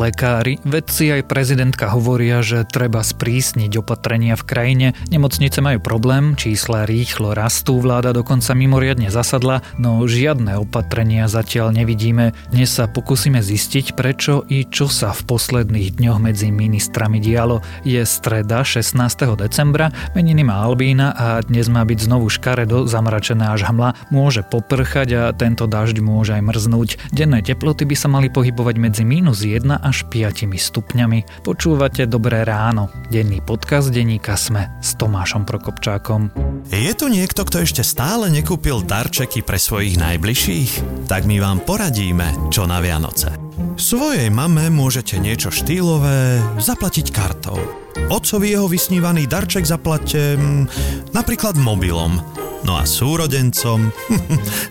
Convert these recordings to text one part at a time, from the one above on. lekári, vedci aj prezidentka hovoria, že treba sprísniť opatrenia v krajine. Nemocnice majú problém, čísla rýchlo rastú, vláda dokonca mimoriadne zasadla, no žiadne opatrenia zatiaľ nevidíme. Dnes sa pokúsime zistiť, prečo i čo sa v posledných dňoch medzi ministrami dialo. Je streda 16. decembra, meniny má Albína a dnes má byť znovu škaredo, zamračená až hmla. Môže poprchať a tento dážď môže aj mrznúť. Denné teploty by sa mali pohybovať medzi -1 až 5 stupňami. Počúvate Dobré ráno, denný podcast denníka SME s Tomášom Prokopčákom. Je tu niekto, kto ešte stále nekúpil darčeky pre svojich najbližších? Tak my vám poradíme, čo na Vianoce. Svojej mame môžete niečo štýlové zaplatiť kartou. Otcovi jeho vysnívaný darček zaplatte napríklad mobilom. No a súrodencom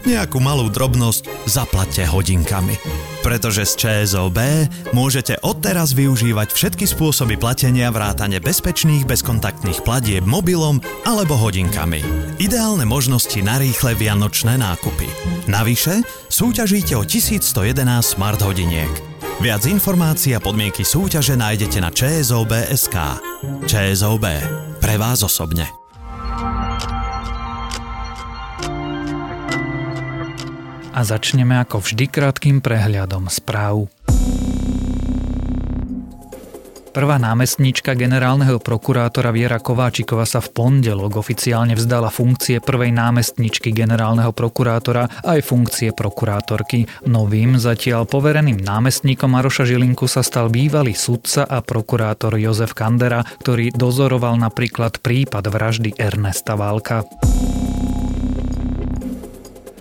nejakú malú drobnosť zaplatte hodinkami. Pretože z ČSOB môžete odteraz využívať všetky spôsoby platenia vrátane bezpečných bezkontaktných platieb mobilom alebo hodinkami. Ideálne možnosti na rýchle vianočné nákupy. Navyše súťažíte o 1111 smart hodiniek. Viac informácií a podmienky súťaže nájdete na čsob.sk. ČSOB. Pre vás osobne. A začneme ako vždy krátkym prehľadom správ. Prvá námestníčka generálneho prokurátora Viera Kováčiková sa v pondelok oficiálne vzdala funkcie prvej námestničky generálneho prokurátora a aj funkcie prokurátorky. Novým, zatiaľ povereným námestníkom Maroša Žilinku sa stal bývalý sudca a prokurátor Jozef Kandera, ktorý dozoroval napríklad prípad vraždy Ernesta Válka.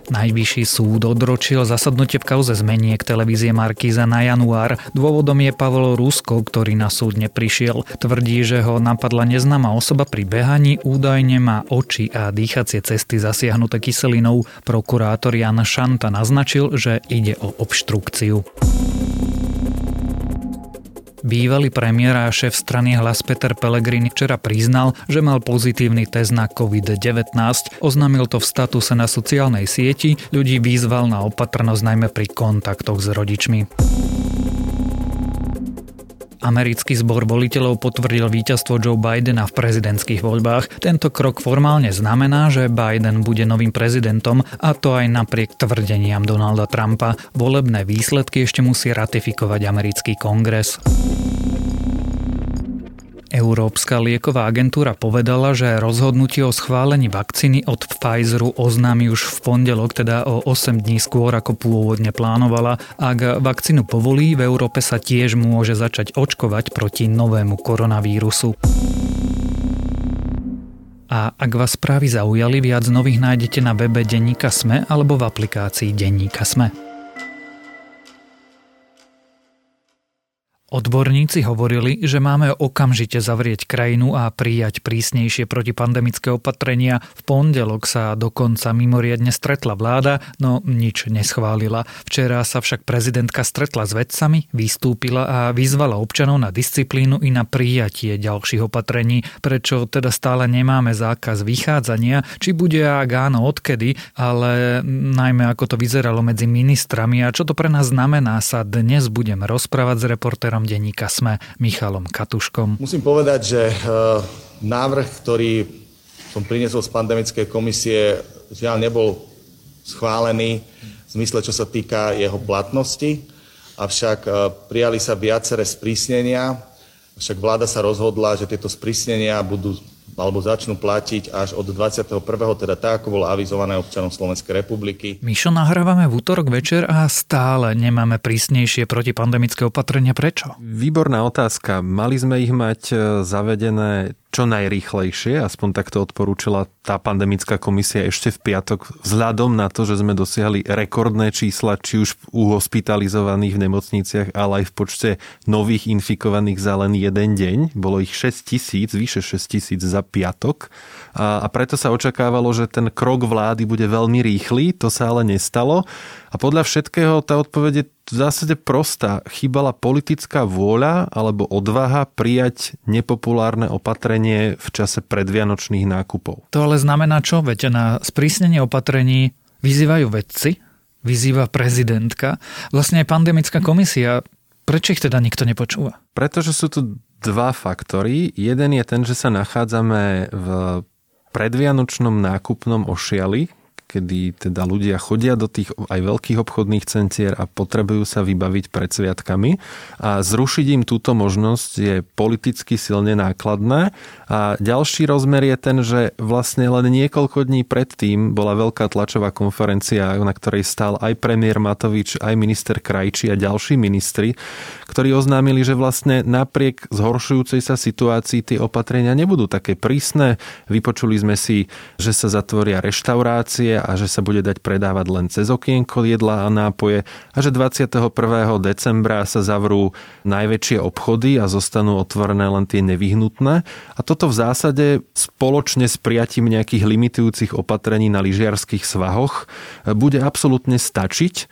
Najvyšší súd odročil zasadnutie v kauze zmeniek televízie Markíza na január. Dôvodom je Pavlo Rusko, ktorý na súd neprišiel. Tvrdí, že ho napadla neznáma osoba pri behaní, údajne má oči a dýchacie cesty zasiahnuté kyselinou. Prokurátor Ján Šanta naznačil, že ide o obštrukciu. Bývalý premiér a šéf strany Hlas Peter Pelegrin včera priznal, že mal pozitívny test na COVID-19. Oznámil to v statuse na sociálnej sieti, ľudí vyzval na opatrnosť najmä pri kontaktoch s rodičmi. Americký zbor voliteľov potvrdil víťazstvo Joe Bidena v prezidentských voľbách. Tento krok formálne znamená, že Biden bude novým prezidentom, a to aj napriek tvrdeniam Donalda Trumpa. Volebné výsledky ešte musí ratifikovať americký kongres. Európska lieková agentúra povedala, že rozhodnutie o schválení vakcíny od Pfizeru oznámi už v pondelok, teda o 8 dní skôr ako pôvodne plánovala. Ak vakcínu povolí, v Európe sa tiež môže začať očkovať proti novému koronavírusu. A ak vás správy zaujali, viac nových nájdete na webe denníka SME alebo v aplikácii denníka SME. Odborníci hovorili, že máme okamžite zavrieť krajinu a prijať prísnejšie protipandemické opatrenia. V pondelok sa dokonca mimoriadne stretla vláda, no nič neschválila. Včera sa však prezidentka stretla s vedcami, vystúpila a vyzvala občanov na disciplínu i na prijatie ďalších opatrení. Prečo teda stále nemáme zákaz vychádzania, či bude a áno odkedy, ale najmä ako to vyzeralo medzi ministrami a čo to pre nás znamená, sa dnes budem rozprávať s reportérom denníka SME Michalom Katuškom. Musím povedať, že návrh, ktorý som priniesol z pandemickej komisie, žiaľ nebol schválený v zmysle, čo sa týka jeho platnosti, avšak prijali sa viaceré sprísnenia, však vláda sa rozhodla, že tieto sprísnenia budú alebo začnú platiť až od 21., teda tak, ako bolo avizované občanom Slovenskej republiky. Mišo, nahrávame v útorok večer a stále nemáme prísnejšie protipandemické opatrenia. Prečo? Výborná otázka. Mali sme ich mať zavedené čo najrýchlejšie, aspoň takto odporúčila tá pandemická komisia ešte v piatok, vzhľadom na to, že sme dosiahli rekordné čísla, či už u hospitalizovaných v nemocniciach, ale aj v počte nových infikovaných za len jeden deň. Bolo ich 6 000, vyše 6 000 za piatok. A preto sa očakávalo, že ten krok vlády bude veľmi rýchly, to sa ale nestalo. A podľa všetkého tá odpoveď je v zásade prostá. Chýbala politická vôľa alebo odvaha prijať nepopulárne opatrenie v čase predvianočných nákupov. To ale znamená čo? Veď na sprísnenie opatrení vyzývajú vedci, vyzýva prezidentka, vlastne aj pandemická komisia. Prečo ich teda nikto nepočúva? Pretože sú tu dva faktory. Jeden je ten, že sa nachádzame v predvianočnom nákupnom ošiali, kedy teda ľudia chodia do tých aj veľkých obchodných centier a potrebujú sa vybaviť pred sviatkami. A zrušiť im túto možnosť je politicky silne nákladné. A ďalší rozmer je ten, že vlastne len niekoľko dní predtým bola veľká tlačová konferencia, na ktorej stál aj premiér Matovič, aj minister Krajčí a ďalší ministri, ktorí oznámili, že vlastne napriek zhoršujúcej sa situácii tie opatrenia nebudú také prísne. Vypočuli sme si, že sa zatvoria reštaurácie a že sa bude dať predávať len cez okienko jedla a nápoje a že 21. decembra sa zavrú najväčšie obchody a zostanú otvorené len tie nevyhnutné. A toto v zásade spoločne s prijatím nejakých limitujúcich opatrení na lyžiarskych svahoch bude absolútne stačiť.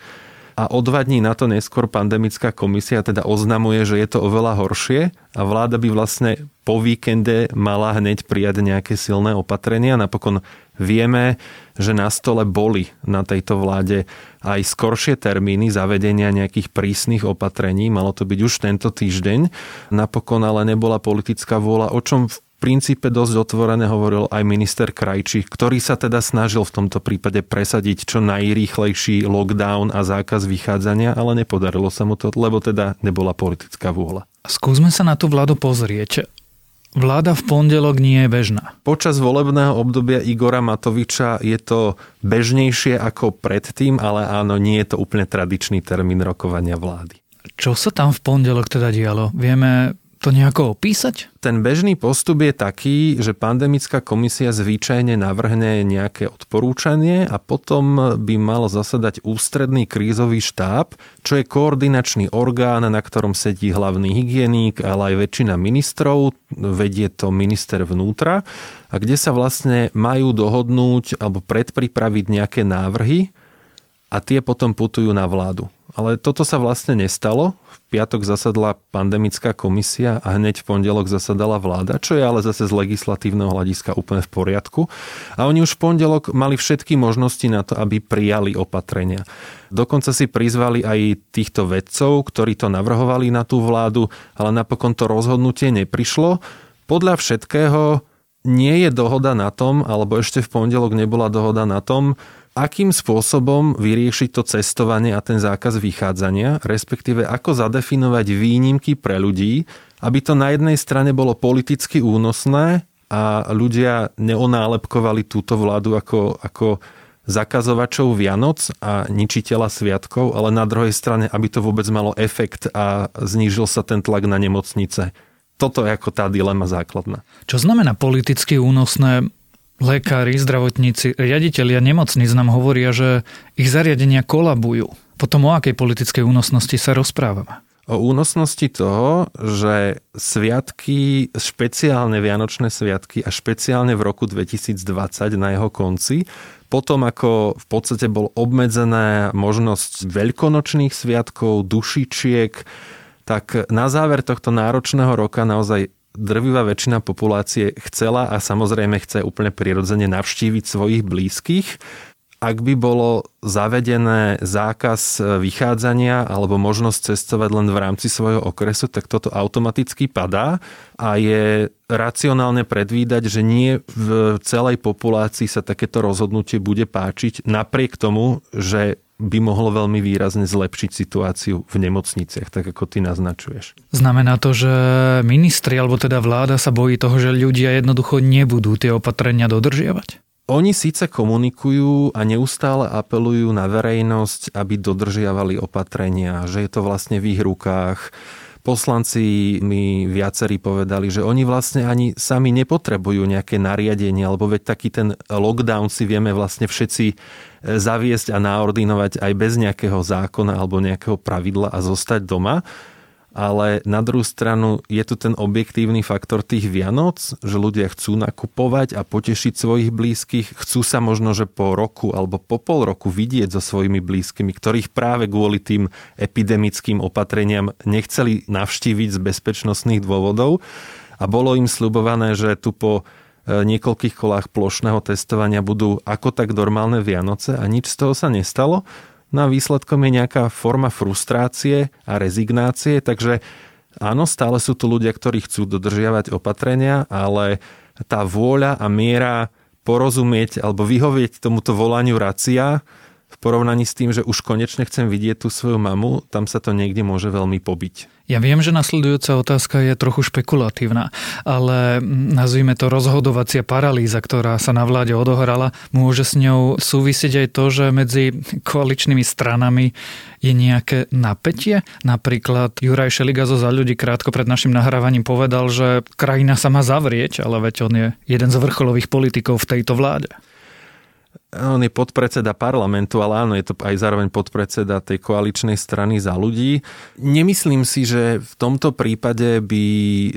A o 2 dní na to neskôr pandemická komisia teda oznamuje, že je to oveľa horšie a vláda by vlastne po víkende mala hneď prijať nejaké silné opatrenia. Napokon vieme, že na stole boli na tejto vláde aj skoršie termíny zavedenia nejakých prísnych opatrení. Malo to byť už tento týždeň. Napokon ale nebola politická vôľa, o čom v princípe dosť otvorené hovoril aj minister Krajčí, ktorý sa teda snažil v tomto prípade presadiť čo najrýchlejší lockdown a zákaz vychádzania, ale nepodarilo sa mu to, lebo teda nebola politická vôľa. Skúsme sa na tú vládu pozrieť. Vláda v pondelok nie je bežná. Počas volebného obdobia Igora Matoviča je to bežnejšie ako predtým, ale áno, nie je to úplne tradičný termín rokovania vlády. Čo sa tam v pondelok teda dialo? Vieme to nejako opísať? Ten bežný postup je taký, že pandemická komisia zvyčajne navrhne nejaké odporúčanie a potom by mal zasadať ústredný krízový štáb, čo je koordinačný orgán, na ktorom sedí hlavný hygienik, ale aj väčšina ministrov, vedie to minister vnútra, a kde sa vlastne majú dohodnúť alebo predpripraviť nejaké návrhy a tie potom putujú na vládu. Ale toto sa vlastne nestalo. V piatok zasadla pandemická komisia a hneď v pondelok zasadala vláda, čo je ale zase z legislatívneho hľadiska úplne v poriadku. A oni už v pondelok mali všetky možnosti na to, aby prijali opatrenia. Dokonca si prizvali aj týchto vedcov, ktorí to navrhovali na tú vládu, ale napokon to rozhodnutie neprišlo. Podľa všetkého nie je dohoda na tom, alebo ešte v pondelok nebola dohoda na tom, akým spôsobom vyriešiť to cestovanie a ten zákaz vychádzania, respektíve ako zadefinovať výnimky pre ľudí, aby to na jednej strane bolo politicky únosné a ľudia neonálepkovali túto vládu ako zakazovačov Vianoc a ničiteľa sviatkov, ale na druhej strane, aby to vôbec malo efekt a znížil sa ten tlak na nemocnice. Toto je ako tá dilema základná. Čo znamená politicky únosné? Lekári, zdravotníci, riaditelia nemocníc nám hovoria, že ich zariadenia kolabujú. Potom o akej politickej únosnosti sa rozprávame? O únosnosti toho, že sviatky, špeciálne Vianočné sviatky a špeciálne v roku 2020 na jeho konci, potom ako v podstate bol obmedzená možnosť veľkonočných sviatkov, dušičiek, tak na záver tohto náročného roka naozaj drvivá väčšina populácie chcela a samozrejme chce úplne prirodzene navštíviť svojich blízkych. Ak by bolo zavedené zákaz vychádzania alebo možnosť cestovať len v rámci svojho okresu, tak toto automaticky padá a je racionálne predvídať, že nie v celej populácii sa takéto rozhodnutie bude páčiť napriek tomu, že by mohlo veľmi výrazne zlepšiť situáciu v nemocniciach, tak ako ty naznačuješ. Znamená to, že ministri alebo teda vláda sa bojí toho, že ľudia jednoducho nebudú tie opatrenia dodržiavať? Oni síce komunikujú a neustále apelujú na verejnosť, aby dodržiavali opatrenia, že je to vlastne v ich rukách. Poslanci mi viacerí povedali, že oni vlastne ani sami nepotrebujú nejaké nariadenie, alebo veď taký ten lockdown si vieme vlastne všetci zaviesť a naordinovať aj bez nejakého zákona alebo nejakého pravidla a zostať doma. Ale na druhú stranu je tu ten objektívny faktor tých Vianoc, že ľudia chcú nakupovať a potešiť svojich blízkych, chcú sa možno, že po roku alebo po pol roku vidieť so svojimi blízkymi, ktorých práve kvôli tým epidemickým opatreniam nechceli navštíviť z bezpečnostných dôvodov a bolo im sľubované, že tu po niekoľkých kolách plošného testovania budú ako tak normálne Vianoce a nič z toho sa nestalo. No a výsledkom je nejaká forma frustrácie a rezignácie, takže áno, stále sú tu ľudia, ktorí chcú dodržiavať opatrenia, ale tá vôľa a miera porozumieť alebo vyhovieť tomuto volaniu racia v porovnaní s tým, že už konečne chcem vidieť tú svoju mamu, tam sa to niekde môže veľmi pobiť. Ja viem, že nasledujúca otázka je trochu špekulatívna, ale nazvime to rozhodovacia paralýza, ktorá sa na vláde odohrala. Môže s ňou súvisieť aj to, že medzi koaličnými stranami je nejaké napätie. Napríklad Juraj Šeligaš za ľudí krátko pred našim nahrávaním povedal, že krajina sa má zavrieť, ale veď on je jeden z vrcholových politikov v tejto vláde. On je podpredseda parlamentu, ale áno, je to aj zároveň podpredseda tej koaličnej strany Za ľudí. Nemyslím si, že v tomto prípade by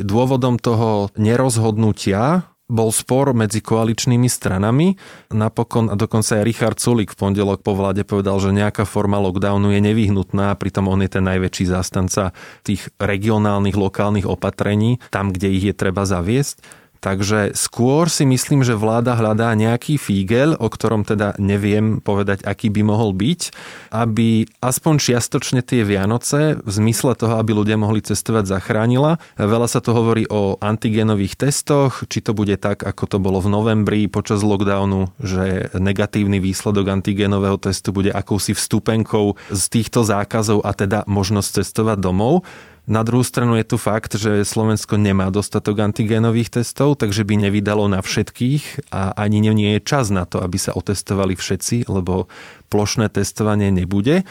dôvodom toho nerozhodnutia bol spor medzi koaličnými stranami. Napokon, a dokonca aj Richard Sulík v pondelok po vláde povedal, že nejaká forma lockdownu je nevyhnutná, pritom on je ten najväčší zástanca tých regionálnych, lokálnych opatrení, tam, kde ich je treba zaviesť. Takže skôr si myslím, že vláda hľadá nejaký fígel, o ktorom teda neviem povedať, aký by mohol byť, aby aspoň čiastočne tie Vianoce v zmysle toho, aby ľudia mohli cestovať, zachránila. Veľa sa to hovorí o antigenových testoch, či to bude tak, ako to bolo v novembri počas lockdownu, že negatívny výsledok antigenového testu bude akousi vstupenkou z týchto zákazov a teda možnosť cestovať domov. Na druhú stranu je tu fakt, že Slovensko nemá dostatok antigénových testov, takže by nevydalo na všetkých a ani nie je čas na to, aby sa otestovali všetci, lebo plošné testovanie nebude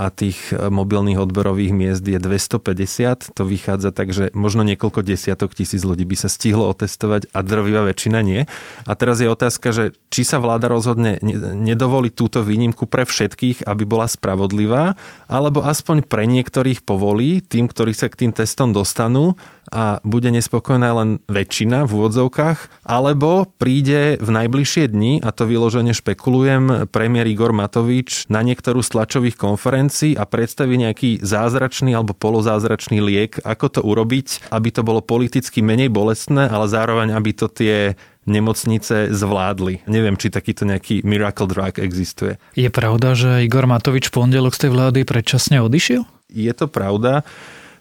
a tých mobilných odberových miest je 250. To vychádza tak, že možno niekoľko desiatok tisíc ľudí by sa stihlo otestovať a drvivá väčšina nie. A teraz je otázka, že či sa vláda rozhodne nedovoliť túto výnimku pre všetkých, aby bola spravodlivá, alebo aspoň pre niektorých povolí, tým, ktorí sa k tým testom dostanú a bude nespokojná len väčšina v úvodzovkách, alebo príde v najbližšie dni, a to vyložene špekulujem, premiér Igor Matovič na niektorú z tlačových konferencií a predstaví nejaký zázračný alebo polozázračný liek, ako to urobiť, aby to bolo politicky menej bolestné, ale zároveň, aby to tie nemocnice zvládli. Neviem, či takýto nejaký miracle drug existuje. Je pravda, že Igor Matovič pondelok z tej vlády predčasne odišiel? Je to pravda.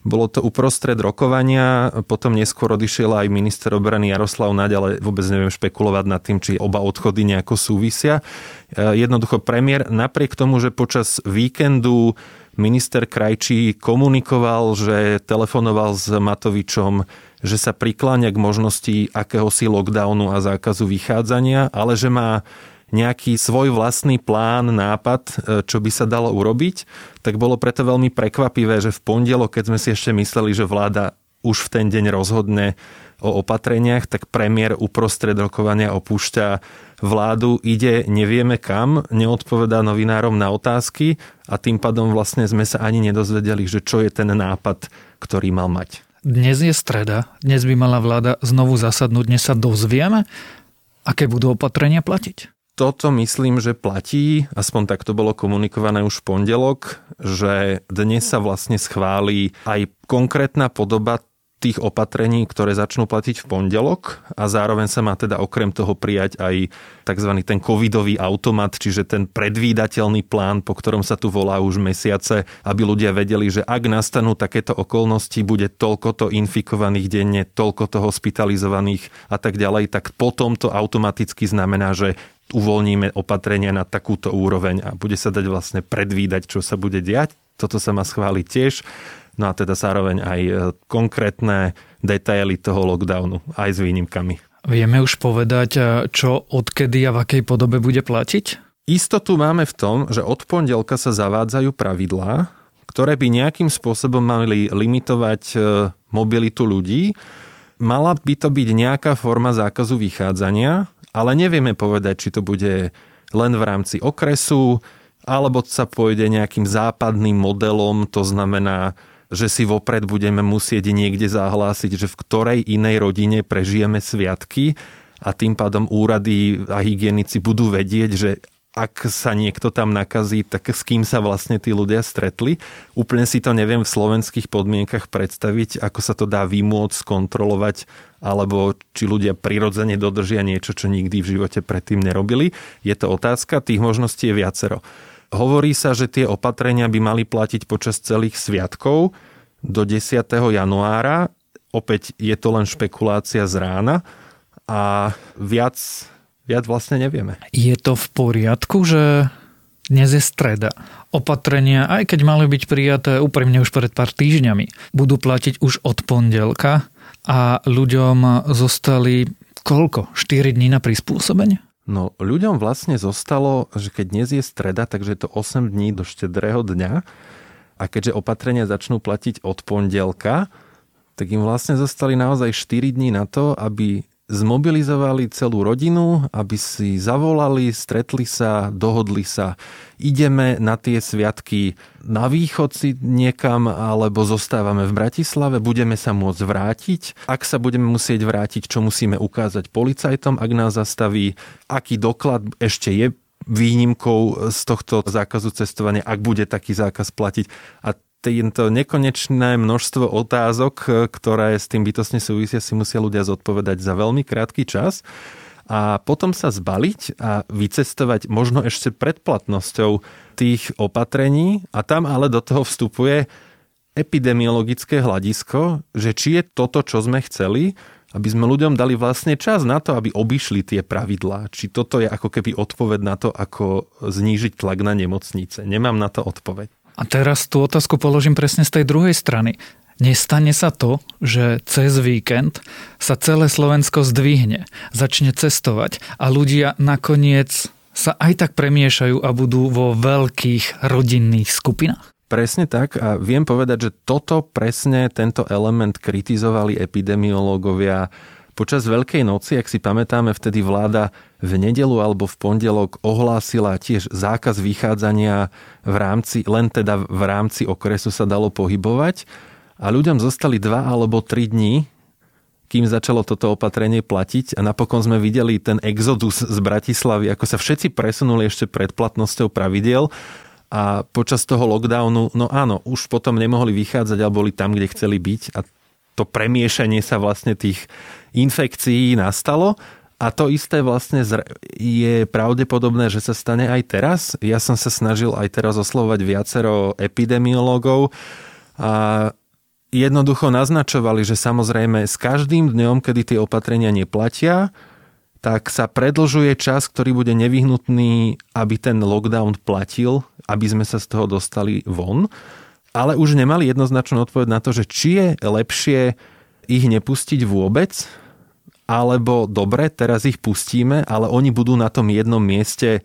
Bolo to uprostred rokovania, potom neskôr odišiel aj minister obrany Jaroslav Náď, ale vôbec neviem špekulovať nad tým, či oba odchody nejako súvisia. Jednoducho premiér, napriek tomu, že počas víkendu minister Krajčí komunikoval, že telefonoval s Matovičom, že sa prikláňa k možnosti akéhosi lockdownu a zákazu vychádzania, ale že má nejaký svoj vlastný plán, nápad, čo by sa dalo urobiť, tak bolo preto veľmi prekvapivé, že v pondelok, keď sme si ešte mysleli, že vláda už v ten deň rozhodne o opatreniach, tak premiér uprostred rokovania opúšťa vládu, ide nevieme kam, neodpovedá novinárom na otázky a tým pádom vlastne sme sa ani nedozvedeli, že čo je ten nápad, ktorý mal mať. Dnes je streda, dnes by mala vláda znovu zasadnúť, dnes sa dozvieme, aké budú opatrenia platiť. Toto myslím, že platí, aspoň tak to bolo komunikované už v pondelok, že dnes sa vlastne schválí aj konkrétna podoba tých opatrení, ktoré začnú platiť v pondelok a zároveň sa má teda okrem toho prijať aj tzv. Ten covidový automat, čiže ten predvídateľný plán, po ktorom sa tu volá už mesiace, aby ľudia vedeli, že ak nastanú takéto okolnosti, bude toľkoto infikovaných denne, toľkoto hospitalizovaných a tak ďalej, tak potom to automaticky znamená, že uvoľníme opatrenia na takúto úroveň a bude sa dať vlastne predvídať, čo sa bude diať. Toto sa má schváliť tiež. No a teda zároveň aj konkrétne detaily toho lockdownu, aj s výnimkami. Vieme už povedať, čo, odkedy a v akej podobe bude platiť? Istotu máme v tom, že od pondelka sa zavádzajú pravidlá, ktoré by nejakým spôsobom mali limitovať mobilitu ľudí. Mala by to byť nejaká forma zákazu vychádzania, ale nevieme povedať, či to bude len v rámci okresu, alebo sa pôjde nejakým západným modelom, to znamená, že si vopred budeme musieť niekde zahlásiť, že v ktorej inej rodine prežijeme sviatky a tým pádom úrady a hygienici budú vedieť, že ak sa niekto tam nakazí, tak s kým sa vlastne tí ľudia stretli. Úplne si to neviem v slovenských podmienkach predstaviť, ako sa to dá vymôcť, skontrolovať, alebo či ľudia prirodzene dodržia niečo, čo nikdy v živote predtým nerobili. Je to otázka, tých možností je viacero. Hovorí sa, že tie opatrenia by mali platiť počas celých sviatkov do 10. januára. Opäť je to len špekulácia z rána a viac vlastne nevieme. Je to v poriadku, že dnes je streda. Opatrenia, aj keď mali byť prijaté úprimne už pred pár týždňami, budú platiť už od pondelka a ľuďom zostali koľko? 4 dní na prispôsobenie? No, ľuďom vlastne zostalo, že keď dnes je streda, takže je to 8 dní do štedrého dňa a keďže opatrenia začnú platiť od pondelka, tak im vlastne zostali naozaj 4 dní na to, aby zmobilizovali celú rodinu, aby si zavolali, stretli sa, dohodli sa. Ideme na tie sviatky na východ si niekam, alebo zostávame v Bratislave, budeme sa môcť vrátiť. Ak sa budeme musieť vrátiť, čo musíme ukázať policajtom, ak nás zastaví, aký doklad ešte je výnimkou z tohto zákazu cestovania, ak bude taký zákaz platiť. A tento nekonečné množstvo otázok, ktoré s tým bytostne súvisia, si musia ľudia zodpovedať za veľmi krátky čas a potom sa zbaliť a vycestovať možno ešte pred platnosťou tých opatrení a tam ale do toho vstupuje epidemiologické hľadisko, že či je toto, čo sme chceli, aby sme ľuďom dali vlastne čas na to, aby obišli tie pravidlá. Či toto je ako keby odpoveď na to, ako znížiť tlak na nemocnice. Nemám na to odpoveď. A teraz tú otázku položím presne z tej druhej strany. Nestane sa to, že cez víkend sa celé Slovensko zdvihne, začne cestovať a ľudia nakoniec sa aj tak premiešajú a budú vo veľkých rodinných skupinách? Presne tak a viem povedať, že toto presne tento element kritizovali epidemiológovia počas Veľkej noci, ak si pamätáme, vtedy vláda v nedeľu alebo v pondelok ohlásila tiež zákaz vychádzania v rámci, len teda v rámci okresu sa dalo pohybovať a ľuďom zostali 2 alebo 3 dní, kým začalo toto opatrenie platiť a napokon sme videli ten exodus z Bratislavy, ako sa všetci presunuli ešte pred platnosťou pravidiel a počas toho lockdownu, no áno, už potom nemohli vychádzať, ale boli tam, kde chceli byť a to premiešanie sa vlastne tých infekcií nastalo a to isté vlastne je pravdepodobné, že sa stane aj teraz. Ja som sa snažil aj teraz oslovovať viacero epidemiológov a jednoducho naznačovali, že samozrejme s každým dňom, kedy tie opatrenia neplatia, tak sa predlžuje čas, ktorý bude nevyhnutný, aby ten lockdown platil, aby sme sa z toho dostali von. Ale už nemali jednoznačnú odpoveď na to, že či je lepšie ich nepustiť vôbec, alebo dobre, teraz ich pustíme, ale oni budú na tom jednom mieste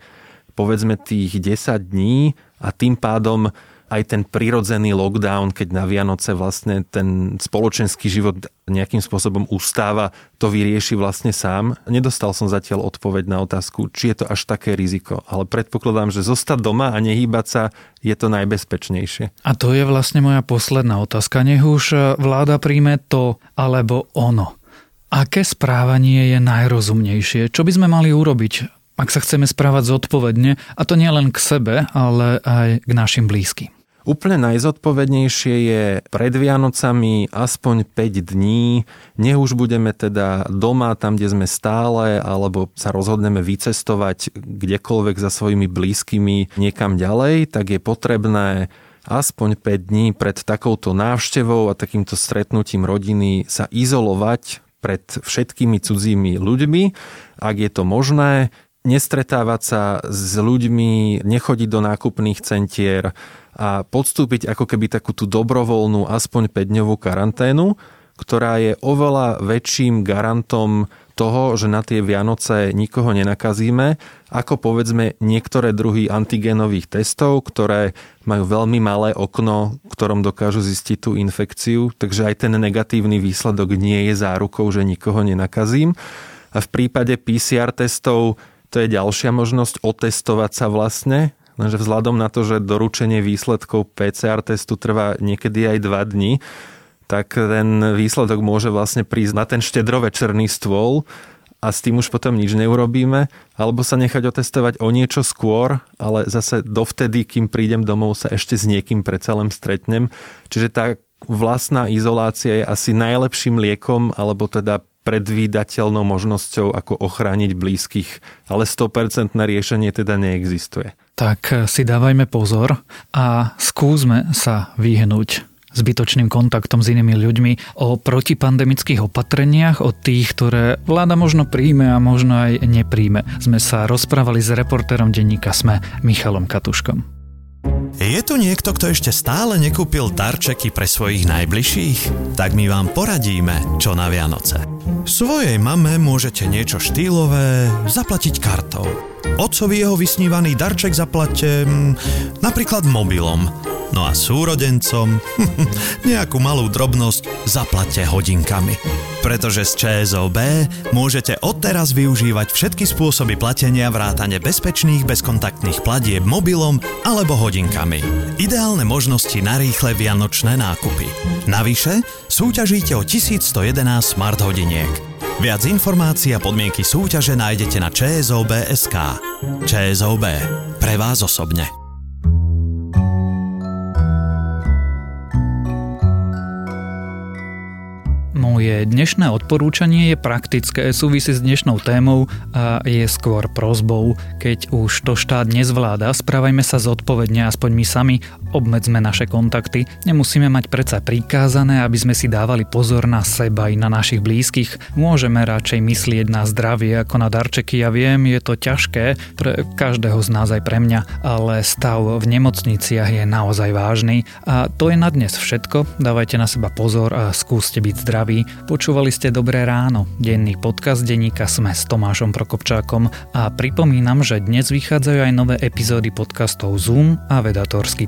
povedzme tých 10 dní a tým pádom aj ten prirodzený lockdown, keď na Vianoce vlastne ten spoločenský život nejakým spôsobom ustáva, to vyrieši vlastne sám. Nedostal som zatiaľ odpoveď na otázku, či je to až také riziko, ale predpokladám, že zostať doma a nehýbať sa je to najbezpečnejšie. A to je vlastne moja posledná otázka. Nech už vláda príjme to alebo ono. Aké správanie je najrozumnejšie? Čo by sme mali urobiť, ak sa chceme správať zodpovedne, a to nie len k sebe, ale aj k našim blízkym? Úplne najzodpovednejšie je pred Vianocami aspoň 5 dní. Nech už budeme teda doma, tam, kde sme stále, alebo sa rozhodneme vycestovať kdekoľvek za svojimi blízkymi niekam ďalej, tak je potrebné aspoň 5 dní pred takouto návštevou a takýmto stretnutím rodiny sa izolovať pred všetkými cudzími ľuďmi, ak je to možné. Nestretávať sa s ľuďmi, nechodiť do nákupných centier a podstúpiť ako keby takú tú dobrovoľnú aspoň 5-dňovú karanténu, ktorá je oveľa väčším garantom toho, že na tie Vianoce nikoho nenakazíme, ako povedzme niektoré druhy antigénových testov, ktoré majú veľmi malé okno, ktorom dokážu zistiť tú infekciu, takže aj ten negatívny výsledok nie je zárukou, že nikoho nenakazím. A v prípade PCR testov to je ďalšia možnosť otestovať sa vlastne, lenže vzhľadom na to, že doručenie výsledkov PCR testu trvá niekedy aj 2 dní, tak ten výsledok môže vlastne prísť na ten štedrovečerný stôl a s tým už potom nič neurobíme, alebo sa nechať otestovať o niečo skôr, ale zase dovtedy, kým prídem domov, sa ešte s niekým predsa len stretnem. Čiže tá vlastná izolácia je asi najlepším liekom, alebo teda predvídateľnou možnosťou, ako ochrániť blízkych. Ale 100% riešenie teda neexistuje. Tak si dávajme pozor a skúsme sa vyhnúť zbytočným kontaktom s inými ľuďmi, o protipandemických opatreniach, o tých, ktoré vláda možno príjme a možno aj nepríjme. Sme sa rozprávali s reportérom denníka SME Michalom Katuškom. Je tu niekto, kto ešte stále nekúpil darčeky pre svojich najbližších? Tak my vám poradíme, čo na Vianoce. Svojej mame môžete niečo štýlové zaplatiť kartou. Otcovi jeho vysnívaný darček zaplatte napríklad mobilom. No a súrodencom nejakú malú drobnosť zaplatte hodinkami. Pretože z ČSOB môžete odteraz využívať všetky spôsoby platenia vrátane bezpečných bezkontaktných platieb mobilom alebo hodinkami. Ideálne možnosti na rýchle vianočné nákupy. Navyše súťažíte o 1111 smart hodiniek. Viac informácií a podmienky súťaže nájdete na čsob.sk. ČSOB. Pre vás osobne. Moje dnešné odporúčanie je praktické, súvisí s dnešnou témou a je skôr prosbou. Keď už to štát nezvláda, správajme sa zodpovedne, aspoň my sami, obmedzme naše kontakty. Nemusíme mať predsa prikázané, aby sme si dávali pozor na seba i na našich blízkych. Môžeme radšej myslieť na zdravie ako na darčeky. Ja viem, je to ťažké pre každého z nás, aj pre mňa, ale stav v nemocniciach je naozaj vážny. A to je na dnes všetko. Dávajte na seba pozor a skúste byť zdraví. Počúvali ste Dobré ráno, denný podcast denníka SME s Tomášom Prokopčákom a pripomínam, že dnes vychádzajú aj nové epizódy podcastov Zoom a Vedatorský